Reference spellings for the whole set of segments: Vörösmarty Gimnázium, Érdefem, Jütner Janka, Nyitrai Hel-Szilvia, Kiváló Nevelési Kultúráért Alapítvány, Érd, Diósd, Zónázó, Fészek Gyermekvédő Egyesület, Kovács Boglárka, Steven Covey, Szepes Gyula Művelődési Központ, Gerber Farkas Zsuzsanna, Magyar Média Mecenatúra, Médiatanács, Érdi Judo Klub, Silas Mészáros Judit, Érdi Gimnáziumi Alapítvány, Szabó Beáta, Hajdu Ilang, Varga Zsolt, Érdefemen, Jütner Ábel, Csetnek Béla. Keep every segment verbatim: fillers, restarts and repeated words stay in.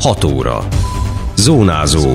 hat óra. Zónázó.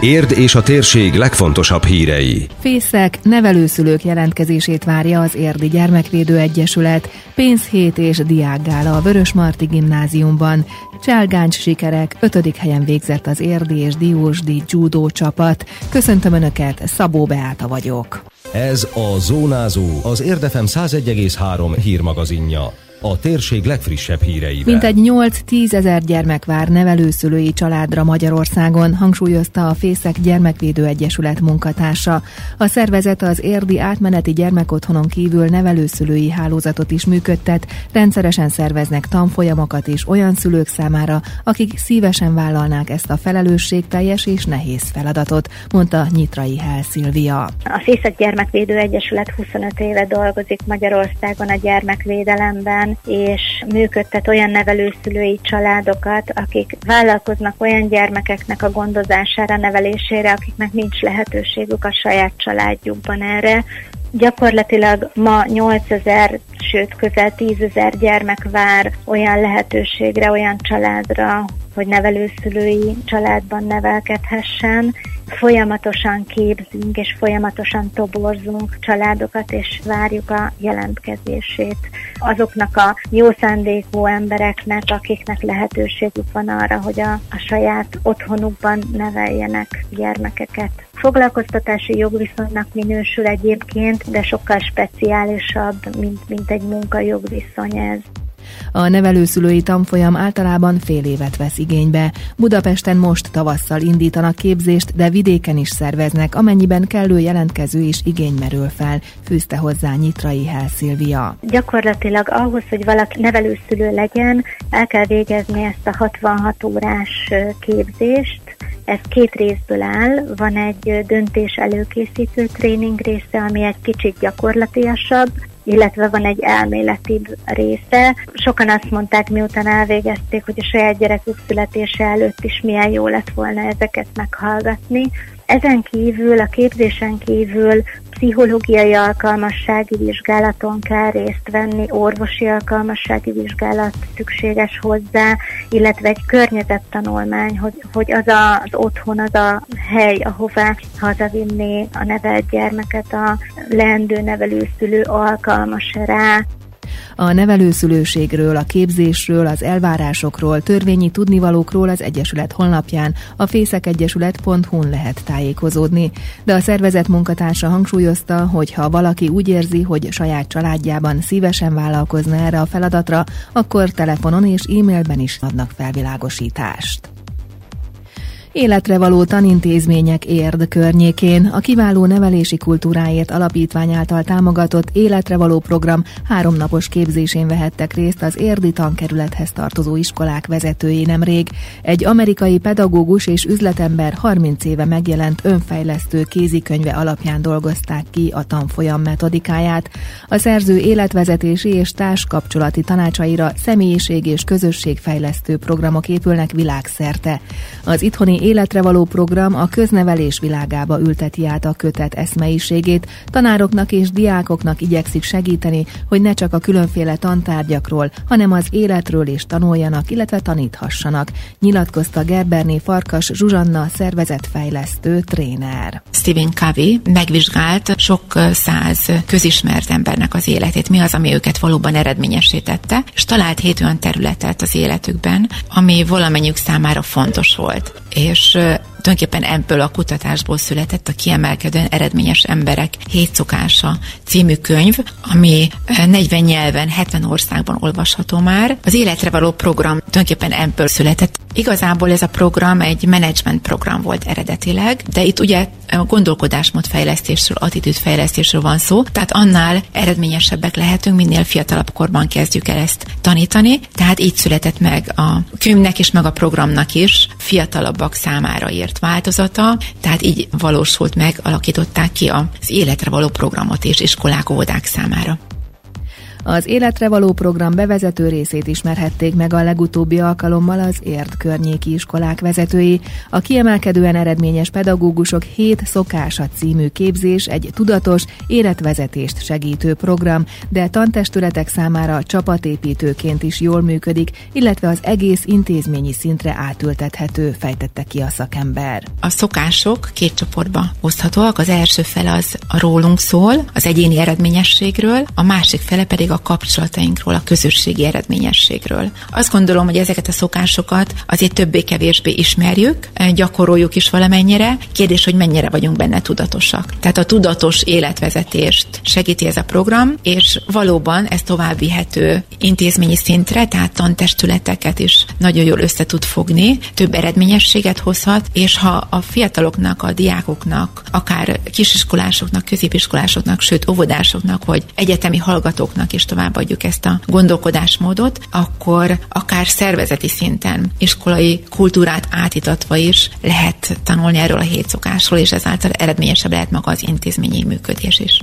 Érd és a térség legfontosabb hírei. Fészek nevelőszülők jelentkezését várja az Érdi Gyermekvédő Egyesület. Pénzhét és diákgála a Vörösmarty Gimnáziumban. Cselgáncs sikerek, ötödik helyen végzett az érdi és diósdi judo csapat. Köszöntöm Önöket, Szabó Beáta vagyok. Ez a Zónázó, az Érdefem száz egy egész három hírmagazinja. A térség legfrissebb híreivel. Mintegy nyolc-tíz ezer gyermek vár nevelőszülői családra Magyarországon, hangsúlyozta a Fészek Gyermekvédő Egyesület munkatársa. A szervezet az érdi átmeneti gyermekotthonon kívül nevelőszülői hálózatot is működtet, rendszeresen szerveznek tanfolyamokat is olyan szülők számára, akik szívesen vállalnák ezt a felelősségteljes és nehéz feladatot, mondta Nyitrai Hel-Szilvia. A Fészek Gyermekvédő Egyesület huszonöt éve dolgozik Magyarországon a gyermekvédelemben, és működtet olyan nevelőszülői családokat, akik vállalkoznak olyan gyermekeknek a gondozására, nevelésére, akiknek nincs lehetőségük a saját családjukban erre. Gyakorlatilag ma nyolcezer, sőt közel tízezer gyermek vár olyan lehetőségre, olyan családra, hogy nevelőszülői családban nevelkedhessen. Folyamatosan képzünk és folyamatosan toborzunk családokat, és várjuk a jelentkezését azoknak a jó szándékú embereknek, akiknek lehetőségük van arra, hogy a, a saját otthonukban neveljenek gyermekeket. Foglalkoztatási jogviszonynak minősül egyébként, de sokkal speciálisabb, mint, mint egy munkajogviszony ez. A nevelőszülői tanfolyam általában fél évet vesz igénybe. Budapesten most tavasszal indítanak képzést, de vidéken is szerveznek, amennyiben kellő jelentkező és igény merül fel, fűzte hozzá Nyitrai Hel-Szilvia. Gyakorlatilag ahhoz, hogy valaki nevelőszülő legyen, el kell végezni ezt a hatvanhat órás képzést. Ez két részből áll, van egy döntés előkészítő tréning része, ami egy kicsit gyakorlatiasabb, illetve van egy elméletibb része. Sokan azt mondták, miután elvégezték, hogy a saját gyerekük születése előtt is milyen jó lett volna ezeket meghallgatni. Ezen kívül, a képzésen kívül pszichológiai alkalmassági vizsgálaton kell részt venni, orvosi alkalmassági vizsgálat szükséges hozzá, illetve egy környezettanulmány, hogy, hogy az a, az otthon, az a hely, ahová hazavinni a nevelt gyermeket a leendő nevelőszülő alkalmas rá. A nevelőszülőségről, a képzésről, az elvárásokról, törvényi tudnivalókról az Egyesület honlapján, a fészekegyesület pont hu-n lehet tájékozódni. De a szervezet munkatársa hangsúlyozta, hogy ha valaki úgy érzi, hogy saját családjában szívesen vállalkozna erre a feladatra, akkor telefonon és e-mailben is adnak felvilágosítást. Életre való tanintézmények Érd környékén. A Kiváló Nevelési Kultúráért Alapítvány által támogatott Életre való program háromnapos képzésén vehettek részt az érdi tankerülethez tartozó iskolák vezetői nemrég. Egy amerikai pedagógus és üzletember harminc éve megjelent önfejlesztő kézikönyve alapján dolgozták ki a tanfolyam metodikáját. A szerző életvezetési és társkapcsolati tanácsaira személyiség- és közösségfejlesztő programok épülnek világszerte. Az itthoni Életre való program a köznevelés világába ülteti át a kötet eszmeiségét, tanároknak és diákoknak igyekszik segíteni, hogy ne csak a különféle tantárgyakról, hanem az életről is tanuljanak, illetve taníthassanak, nyilatkozta Gerberné Farkas Zsuzsanna, szervezetfejlesztő tréner. Steven Covey megvizsgált sok száz közismert embernek az életét, mi az, ami őket valóban eredményessé tette, és talált hét olyan területet az életükben, ami valamennyiük számára fontos volt. És tulajdonképpen ebből a kutatásból született a Kiemelkedően eredményes emberek hét szokása című könyv, ami negyven nyelven, hetven országban olvasható már. Az Életre való program tulajdonképpen ebből született. Igazából ez a program egy menedzsment program volt eredetileg, de itt ugye a gondolkodásmód fejlesztésről, attitűdfejlesztésről van szó, tehát annál eredményesebbek lehetünk, minél fiatalabb korban kezdjük el ezt tanítani, tehát így született meg a könyvnek és meg a programnak is fiatalabbak számára írt változata, tehát így valósult meg, alakították ki az Életre való programot és iskolák, óvodák számára. Az életre való program bevezető részét ismerhették meg a legutóbbi alkalommal az Érd környéki iskolák vezetői. A kiemelkedően eredményes pedagógusok hét szokása című képzés egy tudatos életvezetést segítő program, de tantestületek számára csapatépítőként is jól működik, illetve az egész intézményi szintre átültethető, fejtette ki a szakember. A szokások két csoportba oszthatóak, az első fele az a rólunk szól, az egyéni eredményességről, a másik fele pedig a kapcsolatainkról, a közösségi eredményességről. Azt gondolom, hogy ezeket a szokásokat azért többé-kevésbé ismerjük, gyakoroljuk is valamennyire. Kérdés, hogy mennyire vagyunk benne tudatosak. Tehát a tudatos életvezetést segíti ez a program, és valóban ez továbbvihető intézményi szintre, tehát tantestületeket is nagyon jól össze tud fogni, több eredményességet hozhat, és ha a fiataloknak, a diákoknak, akár kisiskolásoknak, középiskolásoknak, sőt óvodásoknak, vagy egyetemi hallgatóknak és továbbadjuk ezt a gondolkodásmódot, akkor akár szervezeti szinten iskolai kultúrát átítatva is lehet tanulni erről a hét szokásról, és ezáltal eredményesebb lehet maga az intézményi működés is.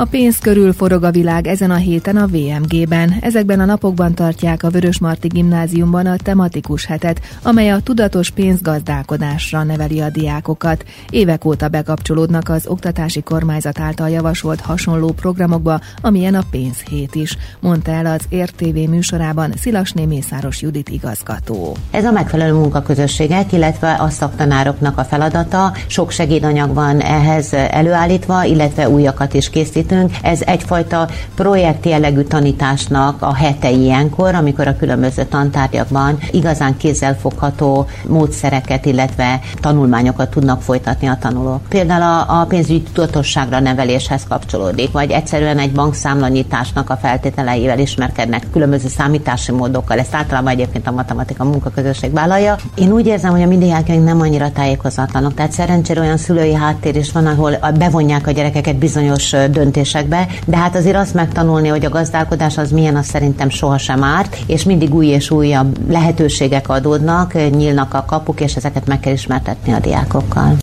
A pénz körül forog a világ ezen a héten a vé em gé-ben. Ezekben a napokban tartják a Vörösmarty Gimnáziumban a tematikus hetet, amely a tudatos pénzgazdálkodásra neveli a diákokat. Évek óta bekapcsolódnak az oktatási kormányzat által javasolt hasonló programokba, amilyen a pénzhét is, mondta el az Érd té vé műsorában Silas Mészáros Judit igazgató. Ez a megfelelő munkaközösségek, illetve a szaktanároknak a feladata. Sok segédanyag van ehhez előállítva, illetve újakat is készít. Ez egyfajta projekt jellegű tanításnak a hete ilyenkor, amikor a különböző tantárgyakban igazán kézzelfogható módszereket, illetve tanulmányokat tudnak folytatni a tanulók. Például a, a pénzügyi tudatosságra neveléshez kapcsolódik, vagy egyszerűen egy bankszámlanyításnak a feltételeivel ismerkednek, különböző számítási módokkal, ezt általában egyébként a matematika munkaközösség vállalja. Én úgy érzem, hogy a mi diákjaink nem annyira tájékozatlanok, tehát szerencsére olyan szülői háttér is van, ahol bevonják a gyerekeket bizonyos döntésekbe, de hát azért azt megtanulni, hogy a gazdálkodás az milyen, az szerintem sohasem árt, és mindig új és újabb lehetőségek adódnak, nyílnak a kapuk, és ezeket meg kell ismertetni a diákokkal.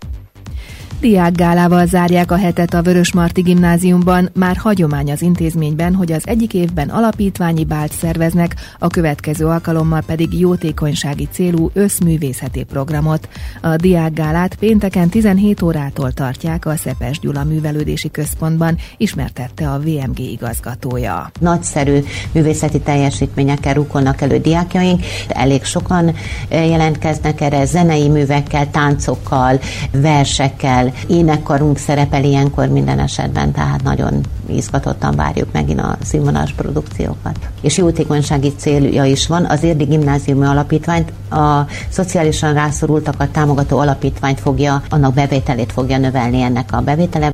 Diákgálával zárják a hetet a Vörösmarty Gimnáziumban. Már hagyomány az intézményben, hogy az egyik évben alapítványi bált szerveznek, a következő alkalommal pedig jótékonysági célú összművészeti programot. A diákgálát pénteken tizenhét órától tartják a Szepes Gyula Művelődési Központban, ismertette a vé em gé igazgatója. Nagyszerű művészeti teljesítményekkel rukkolnak elő diákjaink, elég sokan jelentkeznek erre, zenei művekkel, táncokkal, versekkel, énekkarunk szerepel ilyenkor minden esetben, tehát nagyon izgatottan várjuk megint a színvonalas produkciókat. És jótékonysági célja is van, az Érdi Gimnáziumi Alapítványt, a szociálisan rászorultakat támogató alapítványt fogja, annak bevételét fogja növelni ennek a bevétele.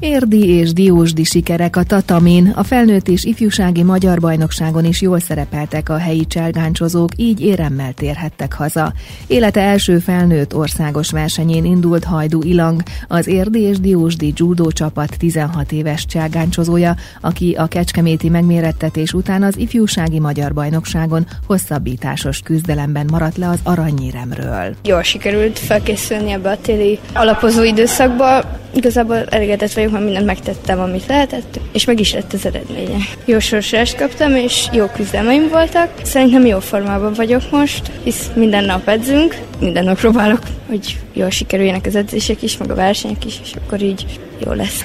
Érdi és diósdi sikerek a tatamin, a felnőtt és ifjúsági magyar bajnokságon is jól szerepeltek a helyi cselgáncsozók, így éremmel térhettek haza. Élete első felnőtt országos versenyén indult Hajdu Ilang, az érdi és diósdi judó csapat tizenhat éves cselgáncsozója, aki a kecskeméti megmérettetés után az ifjúsági magyar bajnokságon hosszabbításos küzdelemben maradt le az aranyéremről. Jól sikerült felkészülni ebbe a téli alapozó időszakba, igazából elégedett vagyok, mert mindent megtettem, amit lehetett, és meg is lett az eredménye. Jó sorsolást kaptam, és jó küzdelmeim voltak. Szerintem jó formában vagyok most, hisz minden nap edzünk, minden nap próbálok, hogy jól sikerüljenek az edzések is, meg a versenyek is, és akkor így jó lesz.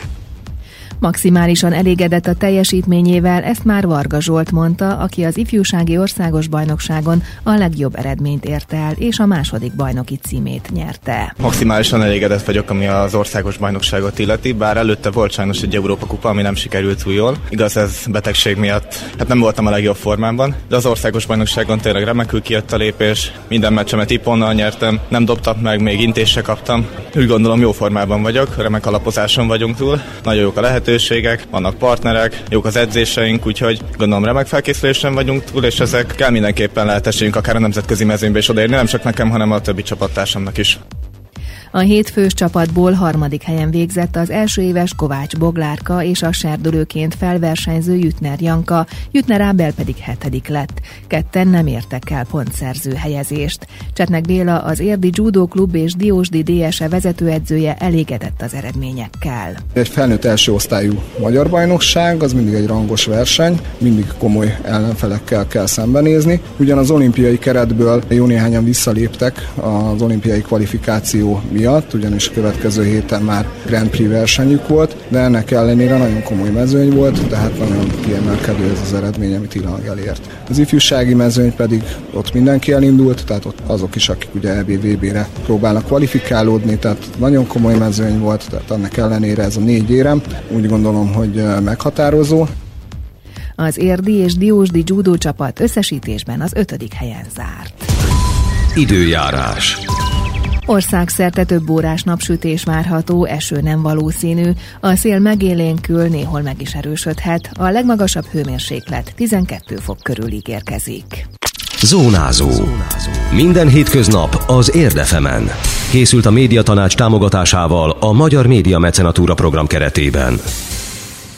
Maximálisan elégedett a teljesítményével, ezt már Varga Zsolt mondta, aki az ifjúsági országos bajnokságon a legjobb eredményt érte el, és a második bajnoki címét nyerte. Maximálisan elégedett vagyok, ami az országos bajnokságot illeti, bár előtte volt sajnos egy Európa kupa, ami nem sikerült túl jól. Igaz, ez betegség miatt hát nem voltam a legjobb formában, de az országos bajnokságon tényleg remekül kijött a lépés, minden meccsemet ipponnal nyertem, nem dobtam meg, még intést se kaptam. Úgy gondolom, jó formában vagyok, remek alapozáson vagyunk túl, nagyon jók a lehetőségek. Vannak partnerek, jók az edzéseink, úgyhogy gondolom remek felkészülésen vagyunk túl, és ezekkel mindenképpen lehet esélyünk akár a nemzetközi mezőnybe is odaérni, nem csak nekem, hanem a többi csapattársamnak is. A hétfős csapatból harmadik helyen végzett az elsőéves Kovács Boglárka és a serdülőként felversenyző Jütner Janka, Jütner Ábel pedig hetedik lett. Ketten nem értek el pontszerző helyezést. Csetnek Béla, az Érdi Judo Klub és Diósdi dé es e vezetőedzője elégedett az eredményekkel. Egy felnőtt első osztályú magyar bajnokság, az mindig egy rangos verseny, mindig komoly ellenfelekkel kell szembenézni. Ugyan az olimpiai keretből jó néhányan visszaléptek az olimpiai kvalifikáció miatt, ugyanis a következő héten már Grand Prix versenyük volt, de ennek ellenére nagyon komoly mezőny volt, tehát nagyon kiemelkedő ez az eredmény, amit Ilang elért. Az ifjúsági mezőny pedig ott mindenki elindult, tehát ott azok is, akik ugye é bé vé bé-re próbálnak kvalifikálódni, tehát nagyon komoly mezőny volt, tehát annak ellenére ez a négy érem, úgy gondolom, hogy meghatározó. Az érdi és diósdi judó csapat összesítésben az ötödik helyen zárt. Időjárás. Országszerte több órás napsütés várható, eső nem valószínű, a szél megélénkül, néhol meg is erősödhet, a legmagasabb hőmérséklet tizenkét fok körül ígérkezik. Zónázó. Minden hétköznap az Érdefemen. Készült a Médiatanács támogatásával a Magyar Média Mecenatúra program keretében.